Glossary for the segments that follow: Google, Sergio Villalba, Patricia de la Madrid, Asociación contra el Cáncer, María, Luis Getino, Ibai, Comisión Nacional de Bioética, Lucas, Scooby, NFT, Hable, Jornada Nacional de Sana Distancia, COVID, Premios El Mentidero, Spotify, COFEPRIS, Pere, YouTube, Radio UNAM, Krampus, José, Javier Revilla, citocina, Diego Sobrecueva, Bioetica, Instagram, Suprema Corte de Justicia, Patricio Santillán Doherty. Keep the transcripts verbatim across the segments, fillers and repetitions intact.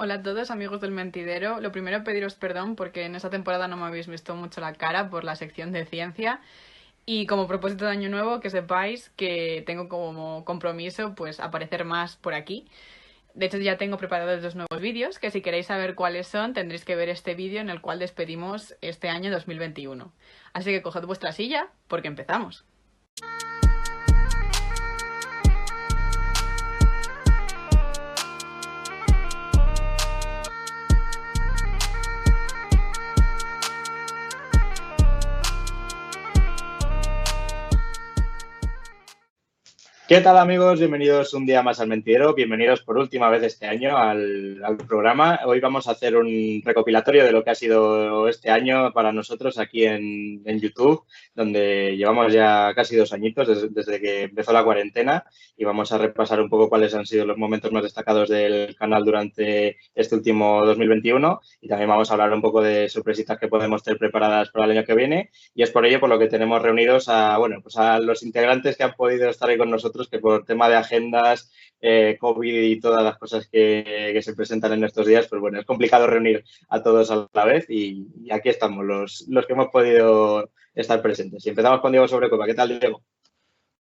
Hola a todos, amigos del Mentidero. Lo primero, pediros perdón porque en esta temporada no me habéis visto mucho la cara por la sección de ciencia. Y como propósito de año nuevo, que sepáis que tengo como compromiso pues aparecer más por aquí. De hecho, ya tengo preparados dos nuevos vídeos, que si queréis saber cuáles son, tendréis que ver este vídeo en el cual despedimos este año dos mil veintiuno. Así que coged vuestra silla, porque empezamos. ¿Qué tal, amigos? Bienvenidos un día más al Mentidero. Bienvenidos por última vez este año al, al programa. Hoy vamos a hacer un recopilatorio de lo que ha sido este año para nosotros aquí en, en YouTube, donde llevamos ya casi dos añitos desde, desde que empezó la cuarentena, y vamos a repasar un poco cuáles han sido los momentos más destacados del canal durante este último dos mil veintiuno, y también vamos a hablar un poco de sorpresitas que podemos tener preparadas para el año que viene. Y es por ello por lo que tenemos reunidos a, bueno, pues a los integrantes que han podido estar ahí con nosotros, que por tema de agendas, eh, COVID y todas las cosas que, que se presentan en estos días, pues bueno, es complicado reunir a todos a la vez, y, y aquí estamos los, los que hemos podido estar presentes. Y empezamos con Diego Sobrecueva. ¿Qué tal, Diego?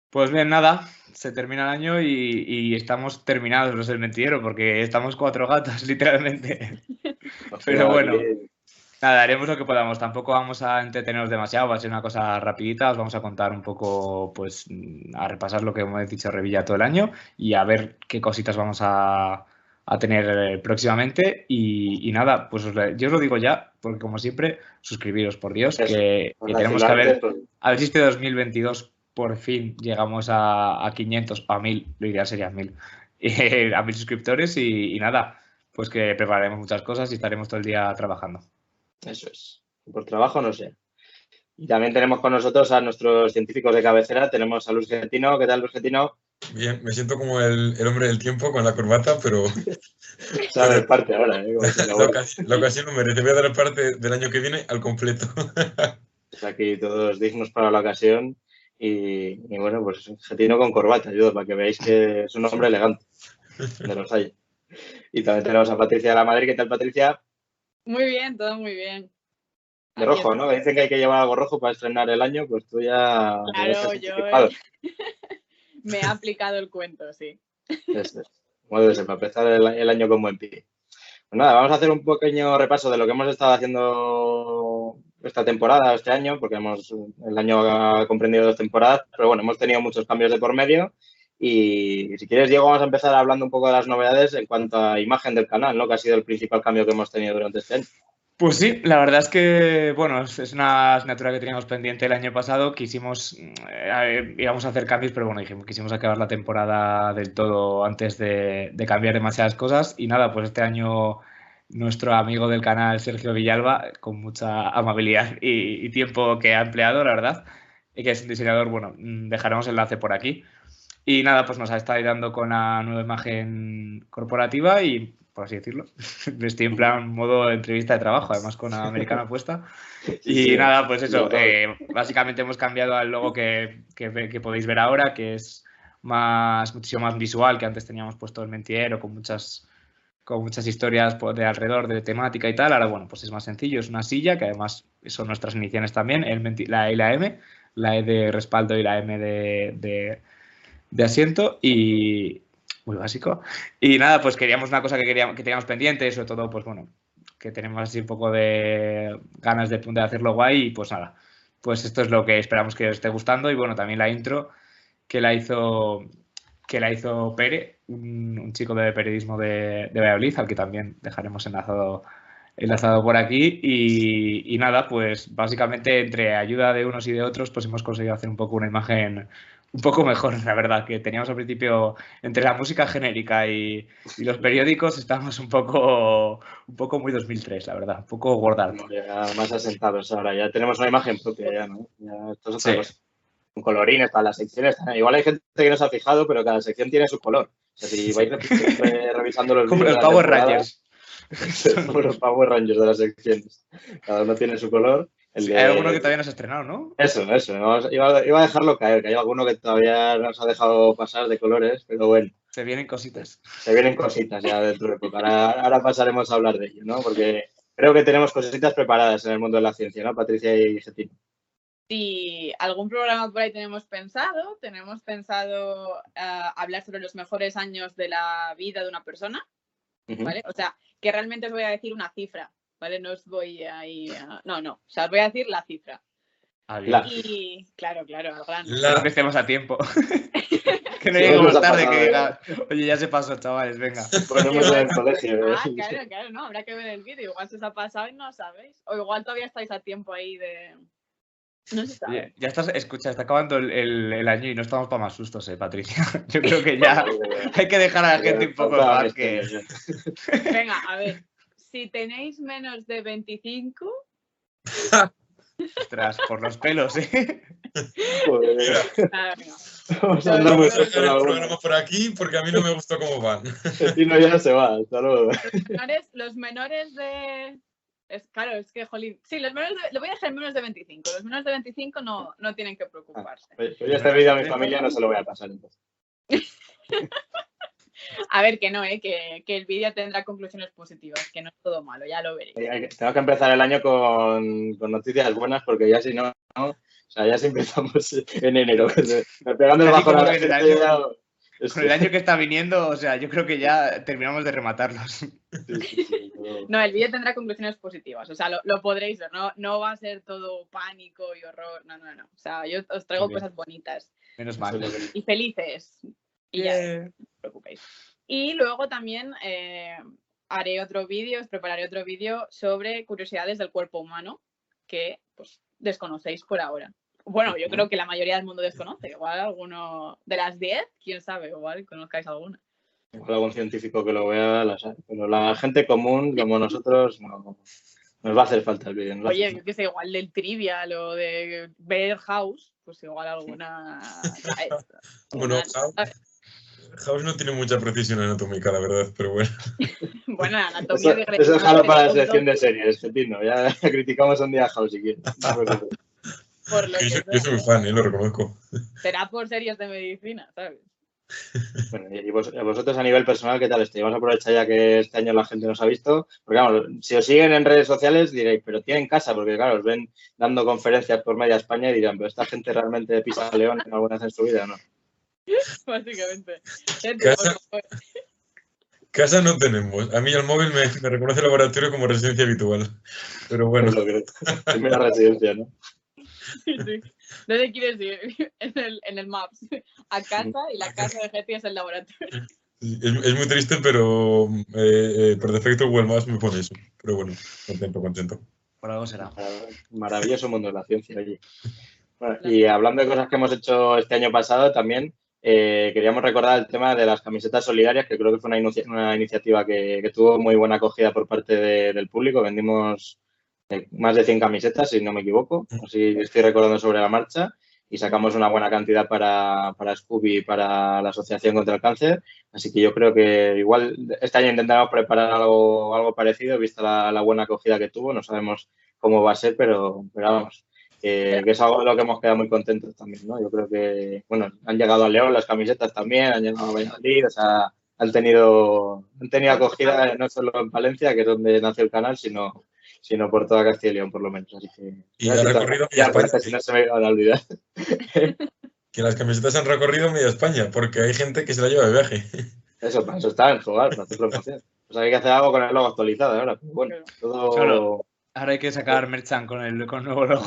Pues bien, nada, se termina el año y, y estamos terminados los del Mentidero, porque estamos cuatro gatos, literalmente. O sea, pero bueno, que... nada, haremos lo que podamos. Tampoco vamos a entretenernos demasiado, va a ser una cosa rapidita. Os vamos a contar un poco, pues, a repasar lo que hemos dicho Revilla todo el año y a ver qué cositas vamos a, a tener próximamente. Y, y nada, pues os, yo os lo digo ya, porque como siempre, suscribiros, por Dios, eso, que, que tenemos que ver. A ver si este dos mil veintidós por fin llegamos a, a quinientos, a mil, lo ideal sería mil, a mil suscriptores, y, y nada, pues que prepararemos muchas cosas y estaremos todo el día trabajando. Eso es. Por trabajo no sé. Y también tenemos con nosotros a nuestros científicos de cabecera. Tenemos a Luis Getino. ¿Qué tal, Luis Getino? Bien, me siento como el, el hombre del tiempo con la corbata, pero... Sabes parte ahora. ¿eh? La ocasión no merece. Voy a dar parte del año que viene al completo. Aquí todos dignos para la ocasión. Y, y bueno, pues Getino con corbata, yo, para que veáis que es un hombre elegante. De los hay. Y también tenemos a Patricia de la Madrid. ¿Qué tal, Patricia? Muy bien, todo muy bien. De rojo, ¿no? Dicen que hay que llevar algo rojo para estrenar el año, pues tú ya... Claro, yo he... me ha aplicado el cuento, sí. Eso es. Bueno, para empezar el, el año con buen pie. Pues nada, vamos a hacer un pequeño repaso de lo que hemos estado haciendo esta temporada, este año, porque hemos el año ha comprendido dos temporadas, pero bueno, hemos tenido muchos cambios de por medio. Y si quieres, Diego, vamos a empezar hablando un poco de las novedades en cuanto a imagen del canal, ¿no? Que ha sido el principal cambio que hemos tenido durante este año. Pues sí, la verdad es que, bueno, es una asignatura que teníamos pendiente el año pasado. Quisimos, eh, íbamos a hacer cambios, pero bueno, dijimos, quisimos acabar la temporada del todo antes de, de cambiar demasiadas cosas. Y nada, pues este año nuestro amigo del canal, Sergio Villalba, con mucha amabilidad y, y tiempo que ha empleado, la verdad, y que es un diseñador, bueno, dejaremos enlace por aquí. Y nada, pues nos ha estado ayudando con la nueva imagen corporativa y, por así decirlo, estoy en plan modo entrevista de trabajo, además con la americana puesta. Y sí, nada, pues eso, eh, básicamente hemos cambiado al logo que, que, que podéis ver ahora, que es más muchísimo más visual, que antes teníamos puesto el Mentidero con muchas, con muchas historias de alrededor de temática y tal. Ahora, bueno, pues es más sencillo, es una silla, que además son nuestras iniciales también, el Menti, la E y la M, la E de respaldo y la M de... de de asiento, y muy básico. Y nada, pues queríamos una cosa que queríamos que teníamos pendiente, sobre todo, pues bueno, que tenemos así un poco de ganas de, de hacerlo guay, y pues nada, pues esto es lo que esperamos que os esté gustando. Y bueno, también la intro que la hizo que la hizo Pere, un, un chico de periodismo de, de Valladolid, al que también dejaremos enlazado enlazado por aquí. Y, y nada, pues básicamente entre ayuda de unos y de otros, pues hemos conseguido hacer un poco una imagen un poco mejor, la verdad, que teníamos al principio entre la música genérica y, y los periódicos. Estamos un poco un poco muy dos mil tres, la verdad, un poco guardado. Más asentados ahora, ya tenemos una imagen propia, ya, ¿no? Ya estos otros, sí. Con colorines para las secciones. Igual hay gente que no se ha fijado, pero cada sección tiene su color. O sea, si vais revisando los... Como los Power Rangers. Como los Power Rangers de las secciones. Cada uno tiene su color. El de... Hay alguno que todavía no se ha estrenado, ¿no? Eso, eso. Iba a dejarlo caer, que hay alguno que todavía nos ha dejado pasar de colores, pero bueno. Se vienen cositas. Se vienen cositas ya de tu época. Ahora, ahora pasaremos a hablar de ello, ¿no? Porque creo que tenemos cositas preparadas en el mundo de la ciencia, ¿no, Patricia y Getino? Sí, algún programa por ahí tenemos pensado. Tenemos pensado uh, hablar sobre los mejores años de la vida de una persona, ¿vale? Uh-huh. O sea, que realmente os voy a decir una cifra, ¿vale? No os voy a ir... Uh, no, no. O sea, os voy a decir la cifra. La. Y claro, claro, al la... que estemos a tiempo. Que no llegamos sí, tarde. Pasado, que, la... Oye, ya se pasó, chavales, venga. Ponemos en el colegio. Ah, claro, claro, no, habrá que ver el vídeo. Igual se os ha pasado y no lo sabéis. O igual todavía estáis a tiempo ahí de... No se sabe. Ya, ya estás, escucha, está acabando el, el, el año y no estamos para más sustos, eh, Patricia. Yo creo que ya hay que dejar a la gente un poco más que... Venga, a ver. Si tenéis menos de veinticinco... Ostras, por los pelos, ¿eh? Joder. Vamos a andar muy cerca el programa por aquí porque a mí no me gustó cómo van. Y no, ya se va, hasta luego. Los menores, los menores de... Es, claro, es que, jolín... Sí, los menores de... Lo voy a dejar menos de veinticinco. Los menores de veinticinco no, no tienen que preocuparse. Ah, pues yo este vídeo a mi familia no se lo voy a pasar, entonces. A ver, que no, ¿eh? que, que el vídeo tendrá conclusiones positivas, que no es todo malo, ya lo veréis. Tengo que empezar el año con, con noticias buenas, porque ya si no, no, o sea, ya si empezamos en enero, pegando el bajo la el año, ya... Con el año que está viniendo, o sea, yo creo que ya terminamos de rematarlos. Sí, sí, sí, no. No, el vídeo tendrá conclusiones positivas, o sea, lo, lo podréis ver, ¿no? No va a ser todo pánico y horror, no, no, no, o sea, yo os traigo cosas bonitas. Menos mal. Y felices. Y ya, yeah. No os preocupéis. Y luego también eh, haré otro vídeo, os prepararé otro vídeo sobre curiosidades del cuerpo humano que pues, desconocéis por ahora. Bueno, yo creo que la mayoría del mundo desconoce. Igual alguno de las diez, quién sabe, igual conozcáis alguna. Igual algún científico que lo vea, la sabe. Pero la gente común, como nosotros, no, nos va a hacer falta el vídeo. Oye, yo qué sé, igual del Trivial o de Bear House, pues igual alguna... Bueno, House no tiene mucha precisión anatómica, la verdad, pero bueno. Bueno, anatomía eso, de Grecia. Eso déjalo para la sección de series, Getino. Ya criticamos un día a House si quieres. Por lo yo, que yo soy fan, ¿eh? Lo reconozco. Será por series de medicina, ¿sabes? Bueno, y vos, vosotros a nivel personal, ¿qué tal estáis? Vamos a aprovechar ya que este año la gente nos ha visto. Porque vamos, si os siguen en redes sociales diréis, pero tienen casa, porque claro, os ven dando conferencias por media España y dirán, pero esta gente realmente pisa a León en alguna vez en su vida o no. Básicamente. Gente, casa, casa no tenemos. A mí el móvil me, me reconoce el laboratorio como residencia habitual. Pero bueno. Es lo que, primera residencia, ¿no? Sí, sí. ¿Dónde quieres ir? En el, en el Maps. A casa y la casa de Getty es el laboratorio. Sí, es, es muy triste, pero eh, eh, por defecto Google Maps me pone eso. Pero bueno, contento, contento. Por algo será. Maravilloso mundo de la ciencia allí. Bueno, y hablando de cosas que hemos hecho este año pasado también, Eh, queríamos recordar el tema de las camisetas solidarias, que creo que fue una, inicia una iniciativa que, que tuvo muy buena acogida por parte de, del público. Vendimos eh, más de cien camisetas, si no me equivoco, así estoy recordando sobre la marcha, y sacamos una buena cantidad para, para Scooby y para la Asociación contra el Cáncer. Así que yo creo que igual este año intentaremos preparar algo, algo parecido, vista la, la buena acogida que tuvo. No sabemos cómo va a ser, pero, pero vamos. Eh, que es algo de lo que hemos quedado muy contentos también, ¿no? Yo creo que, bueno, han llegado a León las camisetas también, han llegado a Valladolid, o sea, han tenido, han tenido acogida no solo en Valencia, que es donde nació el canal, sino, sino por toda Castilla y León, por lo menos. Así que, y han recorrido media España. Si no se me van a olvidar. Que las camisetas han recorrido media España, porque hay gente que se la lleva de viaje. Eso, para eso está en jugar, para hacer promoción. O sea, hay que hacer algo con el logo actualizado ahora. Bueno, todo... Claro. Ahora hay que sacar merchan con el con nuevo logo.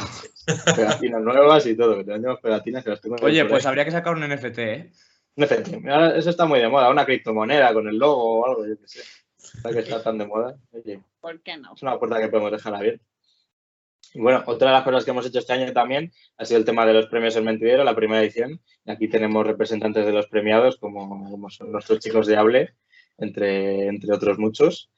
Pegatinas nuevas y todo, que tenemos pegatinas que las tengo. Oye, pues habría que sacar un N F T, ¿eh? N F T. Ahora eso está muy de moda, una criptomoneda con el logo o algo, yo qué sé. Está que está tan de moda. Oye, ¿por qué no? Es una puerta que podemos dejar abierta. Y bueno, otra de las cosas que hemos hecho este año también ha sido el tema de los premios El Mentidero, la primera edición. Aquí tenemos representantes de los premiados, como, como son nuestros chicos de Hable, entre, entre otros muchos.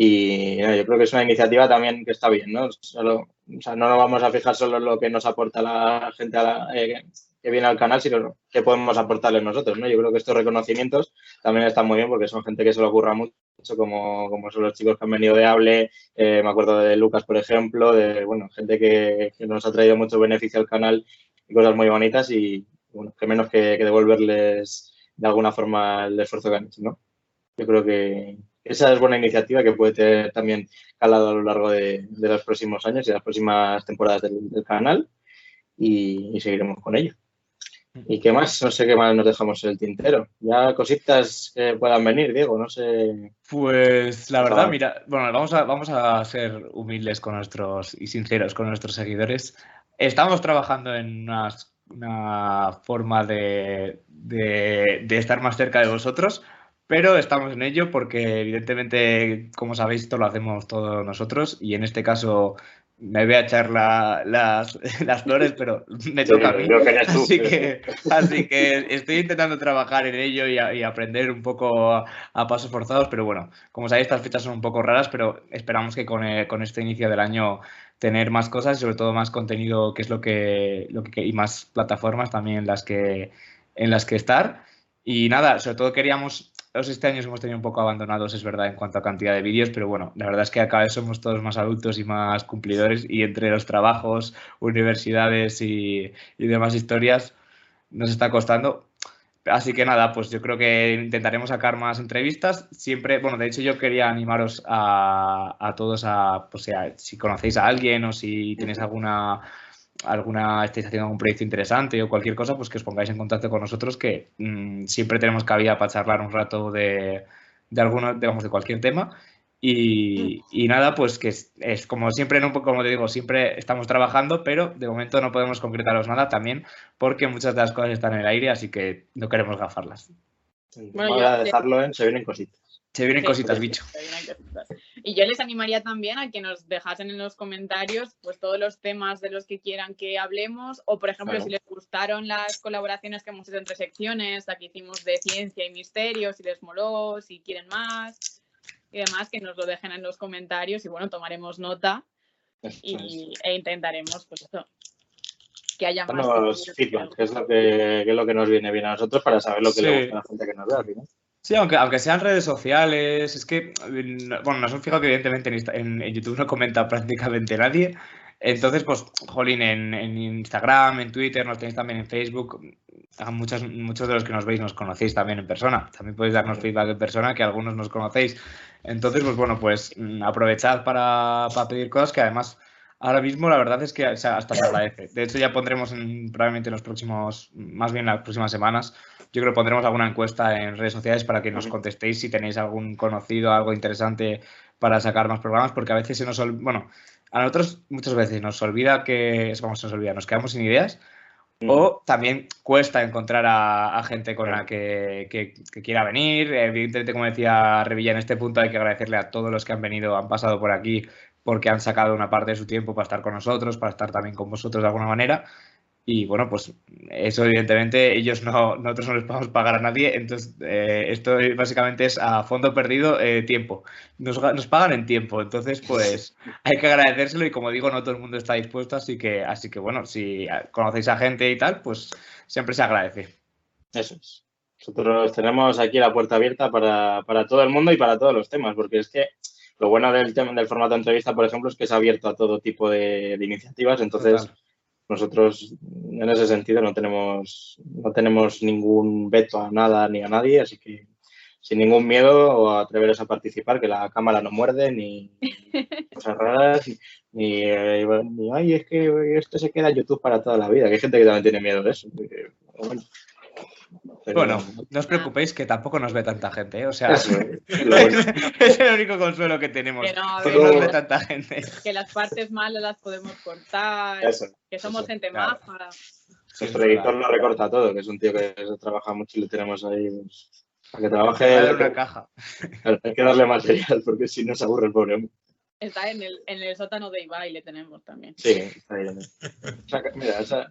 Y no, yo creo que es una iniciativa también que está bien, ¿no? Solo, o sea, no nos vamos a fijar solo en lo que nos aporta la gente a la, eh, que viene al canal, sino que podemos aportarles nosotros, ¿no? Yo creo que estos reconocimientos también están muy bien porque son gente que se lo ocurra mucho, como, como son los chicos que han venido de Hable, eh, me acuerdo de Lucas, por ejemplo, de, bueno, gente que, que nos ha traído mucho beneficio al canal y cosas muy bonitas y, bueno, qué menos que, que devolverles de alguna forma el esfuerzo que han hecho, ¿no? Yo creo que esa es buena iniciativa que puede tener también calado a lo largo de, de los próximos años y las próximas temporadas del, del canal y, y seguiremos con ello. ¿Y qué más? No sé qué más nos dejamos en el tintero. Ya cositas que puedan venir, Diego, no sé. Pues la verdad, mira, bueno, vamos a, vamos a ser humildes con nuestros y sinceros con nuestros seguidores. Estamos trabajando en unas, una forma de, de, de estar más cerca de vosotros, pero estamos en ello porque evidentemente, como sabéis, esto lo hacemos todos nosotros y en este caso... Me voy a echar la, las, las flores, pero me toca sí, a mí. Yo que tú, así, pero... que, así que estoy intentando trabajar en ello y, a, y aprender un poco a, a pasos forzados. Pero bueno, como sabéis, estas fechas son un poco raras, pero esperamos que con, eh, con este inicio del año tener más cosas y sobre todo más contenido, que es lo que, lo que y más plataformas también en las que, en las que estar. Y nada, sobre todo queríamos... Este año hemos tenido un poco abandonados, es verdad, en cuanto a cantidad de vídeos, pero bueno, la verdad es que cada vez somos todos más adultos y más cumplidores y entre los trabajos, universidades y, y demás historias nos está costando. Así que nada, pues yo creo que intentaremos sacar más entrevistas. Siempre, bueno, de hecho yo quería animaros a, a todos a, pues a, si conocéis a alguien o si tenéis alguna... alguna estáis haciendo algún proyecto interesante o cualquier cosa, pues que os pongáis en contacto con nosotros, que mmm, siempre tenemos cabida para charlar un rato de, de alguno, digamos, de cualquier tema. Y, y nada, pues que es, es como siempre, no, como te digo, siempre estamos trabajando, pero de momento no podemos concretaros nada también porque muchas de las cosas están en el aire, así que no queremos gafarlas. Bueno, voy a dejarlo en se vienen cositas. Se vienen sí, cositas, bicho. Se vienen cositas. Y yo les animaría también a que nos dejasen en los comentarios pues todos los temas de los que quieran que hablemos o, por ejemplo, claro, si les gustaron las colaboraciones que hemos hecho entre secciones, la que hicimos de ciencia y misterio, si les moló, si quieren más y demás, que nos lo dejen en los comentarios y, bueno, tomaremos nota y, e intentaremos, pues, eso, que haya más. Bueno, los feedback, que es, lo que, que es lo que nos viene bien a nosotros para saber lo que sí le gusta a la gente que nos da, ¿no? Sí, aunque, aunque sean redes sociales, es que, bueno, nos hemos fijado que evidentemente en, en YouTube no comenta prácticamente nadie, entonces, pues, jolín, en, en Instagram, en Twitter, nos tenéis también en Facebook, a muchos, muchos de los que nos veis nos conocéis también en persona, también podéis darnos feedback en persona, que algunos nos conocéis, entonces, pues, bueno, pues, aprovechad para, para pedir cosas que además... Ahora mismo la verdad es que, o sea, hasta se agradece. De hecho ya pondremos en, probablemente en los próximos, más bien en las próximas semanas, yo creo que pondremos alguna encuesta en redes sociales para que nos contestéis si tenéis algún conocido, algo interesante para sacar más programas, porque a veces se nos olvida, bueno, a nosotros muchas veces nos olvida que, vamos, nos olvida, nos quedamos sin ideas o también cuesta encontrar a, a gente con la que, que, que quiera venir. Evidentemente, como decía Revilla, en este punto hay que agradecerle a todos los que han venido, han pasado por aquí, porque han sacado una parte de su tiempo para estar con nosotros, para estar también con vosotros de alguna manera. Y bueno, pues eso evidentemente ellos no, nosotros no les podemos pagar a nadie. Entonces, eh, esto básicamente es a fondo perdido eh, tiempo. Nos, nos pagan en tiempo. Entonces, pues hay que agradecérselo y como digo, no todo el mundo está dispuesto. Así que, así que bueno, si conocéis a gente y tal, pues siempre se agradece. Eso es. Nosotros tenemos aquí la puerta abierta para, para todo el mundo y para todos los temas, porque es que... Lo bueno del, tema, del formato de entrevista, por ejemplo, es que es abierto a todo tipo de, de iniciativas. Entonces, total, nosotros en ese sentido no tenemos, no tenemos ningún veto a nada ni a nadie. Así que sin ningún miedo a atreveros a participar, que la cámara no muerde ni cosas raras. Ni, eh, ni, ay, es que esto se queda en YouTube para toda la vida. Que hay gente que también tiene miedo de eso. Porque, bueno. Pero... Bueno, no os preocupéis que tampoco nos ve tanta gente, ¿eh? O sea, sí, es, es el único consuelo que tenemos, que no, ver, no nos ve tanta gente. Que las partes malas las podemos cortar, eso, que somos eso, gente claro, maja. Nuestro editor lo recorta todo, que es un tío que trabaja mucho y lo tenemos ahí. Pues, para que trabaje... Hay, una que, caja. Hay que darle material porque si no se aburre el pobre hombre. Está en el, en el sótano de Ibai, le tenemos también. Sí, está ahí. O sea, mira, o sea,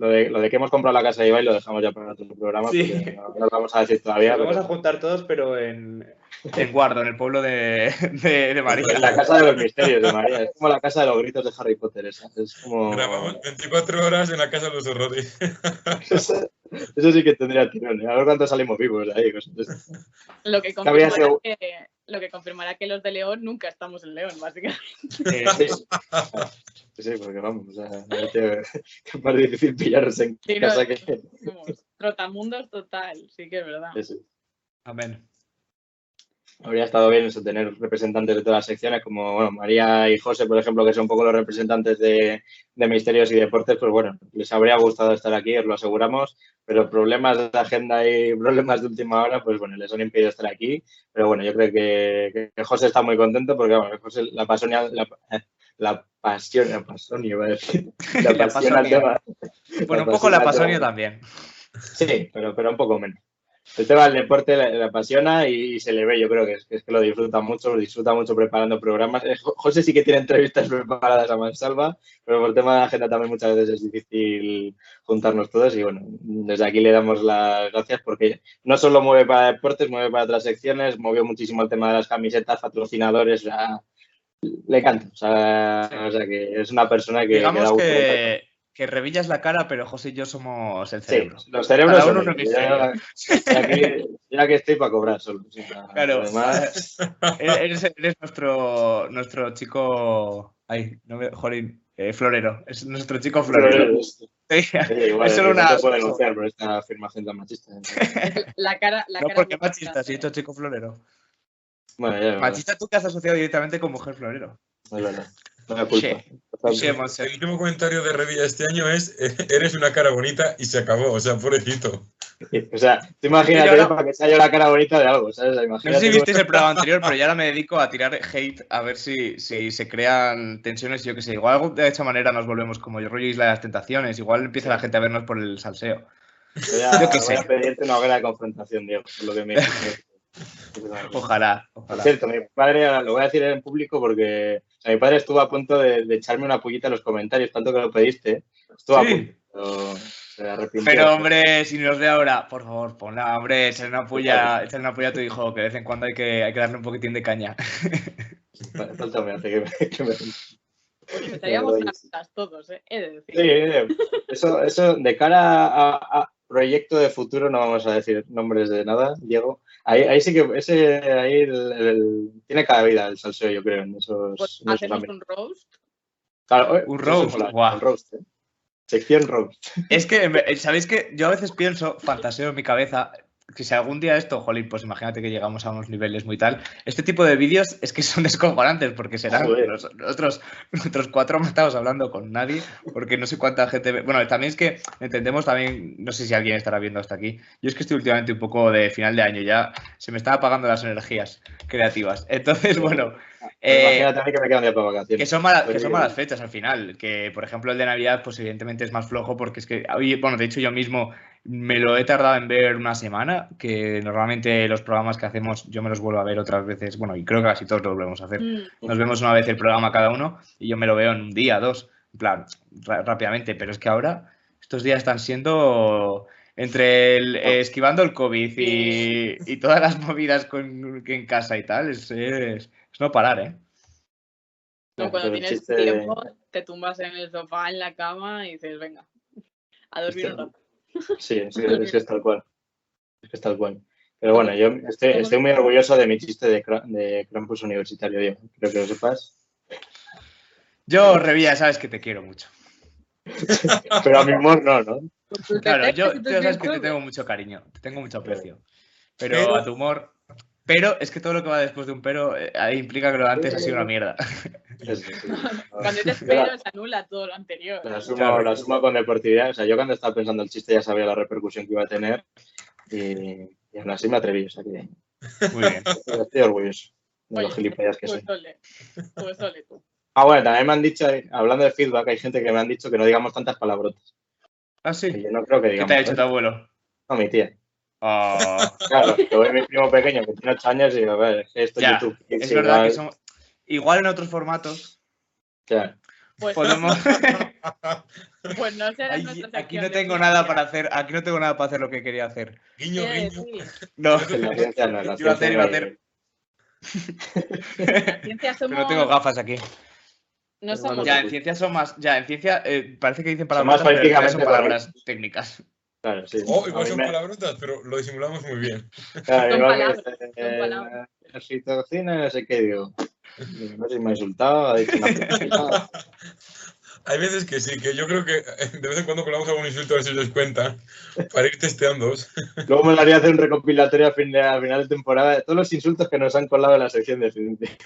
Lo de, lo de que hemos comprado la casa de Ibai lo dejamos ya para otro programa, sí, porque no, no lo vamos a decir todavía. Lo pero... vamos a juntar todos, pero en, en Guardo, en el pueblo de, de, de María. En la casa de los misterios de María. Es como la casa de los gritos de Harry Potter. Esa. Es como... Grabamos veinticuatro horas en la casa de los horrores. Eso, eso sí que tendría tirón. A ver cuántos salimos vivos ahí. Lo que confirmará sido... que, lo que confirmará que los de León nunca estamos en León, básicamente. Eh, sí. sí, porque vamos, o sea, que es más difícil pillarse en sí, casa no, que... Vamos, trotamundos total, sí que es verdad. Sí, sí. Amén. Habría estado bien eso, tener representantes de todas las secciones, como bueno, María y José, por ejemplo, que son un poco los representantes de, de Misterios y Deportes, pues bueno, les habría gustado estar aquí, os lo aseguramos, pero problemas de agenda y problemas de última hora, pues bueno, les han impedido estar aquí. Pero bueno, yo creo que, que José está muy contento porque, bueno, José, la pasión... La, la pasión, la pasión, iba a decir. La pasión al tema. Bueno, un poco la pasión también. Sí, pero, pero un poco menos. El tema del deporte le apasiona y se le ve, yo creo que es, que es que lo disfruta mucho, lo disfruta mucho preparando programas. José sí que tiene entrevistas preparadas a mansalva, pero por tema de agenda también muchas veces es difícil juntarnos todos y bueno, desde aquí le damos las gracias porque no solo mueve para deportes, mueve para otras secciones, movió muchísimo el tema de las camisetas, patrocinadores, o sea, le canta. O sea, o sea, que es una persona que... Digamos que da gusto que... Que Revilla es la cara, pero José y yo somos el cerebro. Sí, los cerebros son uno ya, ya, que, ya que estoy para cobrar solo. Claro. Además... Eres, eres nuestro, nuestro chico... Ay, no me... Jolín. Eh, florero. Es nuestro chico florero. Sí, igual, es solo una... No puedo negociar por esta afirmación tan machista. La cara... La no, cara porque machista, machista, sí, esto es chico florero. Bueno, ya, machista tú que has asociado directamente con mujer florero. Es verdad. No culpa. Sí, el último comentario de Revilla este año es: eres una cara bonita y se acabó, o sea, pobrecito. Sí, o sea, te imaginas sí, no, no. Para que salga la cara bonita de algo, ¿sabes? Imagínate. No sé si visteis el programa anterior, pero ya ahora me dedico a tirar hate a ver si, si se crean tensiones, yo qué sé. Igual de esta manera nos volvemos como yo, rollo Isla de las Tentaciones, igual empieza la gente a vernos por el salseo. Ya, yo qué sé. Voy a pedirte una gran confrontación, Diego, por lo que me dices. Ojalá, ojalá. Por cierto, mi padre, lo voy a decir en público porque o sea, mi padre estuvo a punto de, de echarme una pullita en los comentarios, tanto que lo pediste. Estuvo ¿sí? a punto. Se arrepintió. Pero hombre, si nos ve ahora, por favor, ponla, hombre, echar una puya, echar una puya a tu hijo, que de vez en cuando hay que, hay que darle un poquitín de caña. Vale, falta me hace que me... Que me... Estaríamos hartas todos, ¿eh? He de decir. Sí, eso, eso de cara a, a proyecto de futuro, no vamos a decir nombres de nada, Diego. Ahí, ahí sí que ese ahí el, el, tiene cabida el salseo, yo creo, en esos... Pues, en ¿hacemos esos un roast? Claro, eh, un roast, mola, wow. Un roast, ¿eh? Sección roast. Es que, ¿sabéis qué? Yo a veces pienso, fantaseo en mi cabeza, que si algún día esto, jolín, pues imagínate que llegamos a unos niveles muy tal, este tipo de vídeos es que son descojonantes porque serán los, otros, otros cuatro matados hablando con nadie porque no sé cuánta gente... Ve. Bueno, también es que entendemos también, no sé si alguien estará viendo hasta aquí, yo es que estoy últimamente un poco de final de año ya, se me están apagando las energías creativas, entonces bueno... Eh, que, me quedan de vacaciones. Que, son mala, que son malas fechas al final, que por ejemplo el de Navidad pues evidentemente es más flojo porque es que, bueno, de hecho yo mismo me lo he tardado en ver una semana, que normalmente los programas que hacemos yo me los vuelvo a ver otras veces, bueno, y creo que casi todos lo volvemos a hacer, nos vemos una vez el programa cada uno y yo me lo veo en un día, dos, en plan, rápidamente, pero es que ahora estos días están siendo... Entre el, eh, esquivando el COVID y, y todas las movidas con, que en casa y tal, es, es, es no parar, ¿eh? No, cuando tienes chiste... tiempo, te tumbas en el sofá, en la cama y dices, venga, a dormir un rato. Sí, sí, es que es tal cual. Es que es tal cual. Pero bueno, yo estoy, estoy muy orgulloso de mi chiste de, de Krampus universitario, Diego. Creo que lo sepas. Yo, Revilla, sabes que te quiero mucho. Pero a mi amor no, ¿no? Claro, yo, yo sabes que te tengo mucho cariño, te tengo mucho aprecio, pero a tu humor, pero es que todo lo que va después de un pero eh, implica que lo de antes ha sido una mierda. Cuando te espero se anula todo lo anterior. Lo asumo, lo asumo con deportividad, o sea, yo cuando estaba pensando el chiste ya sabía la repercusión que iba a tener y, y aún así me atreví, o sea que... Muy bien. Estoy orgulloso de los gilipollas que soy. Pues ole tú. Ah, bueno, también me han dicho, hablando de feedback, hay gente que me han dicho que no digamos tantas palabrotas. Ah, sí. Que yo no creo que digamos. ¿Qué te ha hecho tu abuelo? No, mi tía. Oh. Claro, que voy a mi primo pequeño que tiene ocho años y digo, a ver, esto ya, YouTube, es YouTube. Es verdad que somos... Igual en otros formatos. Claro. Pues podemos... no, no. Pues no será ay, nuestra aquí no tengo nada para hacer, aquí no tengo nada para hacer lo que quería hacer. Guiño, guiño. No. La ciencia no, la ciencia iba a hacer, iba a hacer. Somos... Pero no tengo gafas aquí. No somos ya, en ciencia son más, ya, en ciencia eh, parece que dicen palabras, son, pero son palabras técnicas. Claro, sí. Oh, igual son me... palabrotas, pero lo disimulamos muy bien. Claro, son palabras, eh, son palabras. La citocina, no sé qué digo. No sé si me ha insultado, ha dicho una Hay veces que sí, que yo creo que de vez en cuando colamos algún insulto a ver si os dais cuenta, para ir testeándoos. Luego me molaría hacer un recopilatorio a final, final de temporada de todos los insultos que nos han colado en la sección de Fidentes.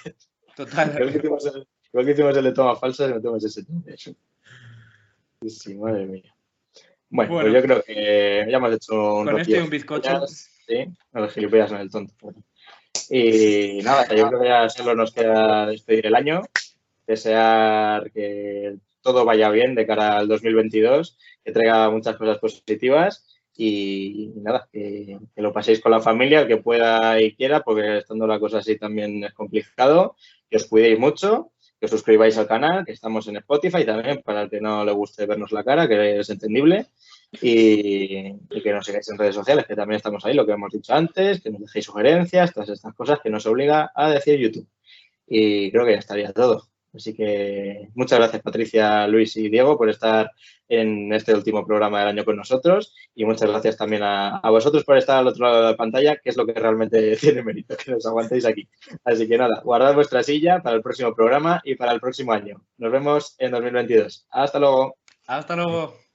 Total. Creo que hicimos el, creo que hicimos el de toma falsa, no tomas ese. Sí, madre mía. Bueno, bueno, pues yo creo que ya hemos hecho un... Con este y un bizcocho. Sí, no, los gilipollas no es el tonto. Y nada, yo creo que ya solo nos queda despedir el año, desear que todo vaya bien de cara al dos mil veintidós, que traiga muchas cosas positivas y, y nada, que, que lo paséis con la familia, el que pueda y quiera, porque estando la cosa así también es complicado, que os cuidéis mucho, que os suscribáis al canal, que estamos en Spotify también, para el que no le guste vernos la cara, que es entendible, y, y que nos sigáis en redes sociales, que también estamos ahí, lo que hemos dicho antes, que nos dejéis sugerencias, todas estas cosas que nos obliga a decir YouTube. Y creo que ya estaría todo. Así que muchas gracias, Patricia, Luis y Diego, por estar en este último programa del año con nosotros. Y muchas gracias también a, a vosotros por estar al otro lado de la pantalla, que es lo que realmente tiene mérito, que nos aguantéis aquí. Así que nada, guardad vuestra silla para el próximo programa y para el próximo año. Nos vemos en dos mil veintidós. Hasta luego. Hasta luego.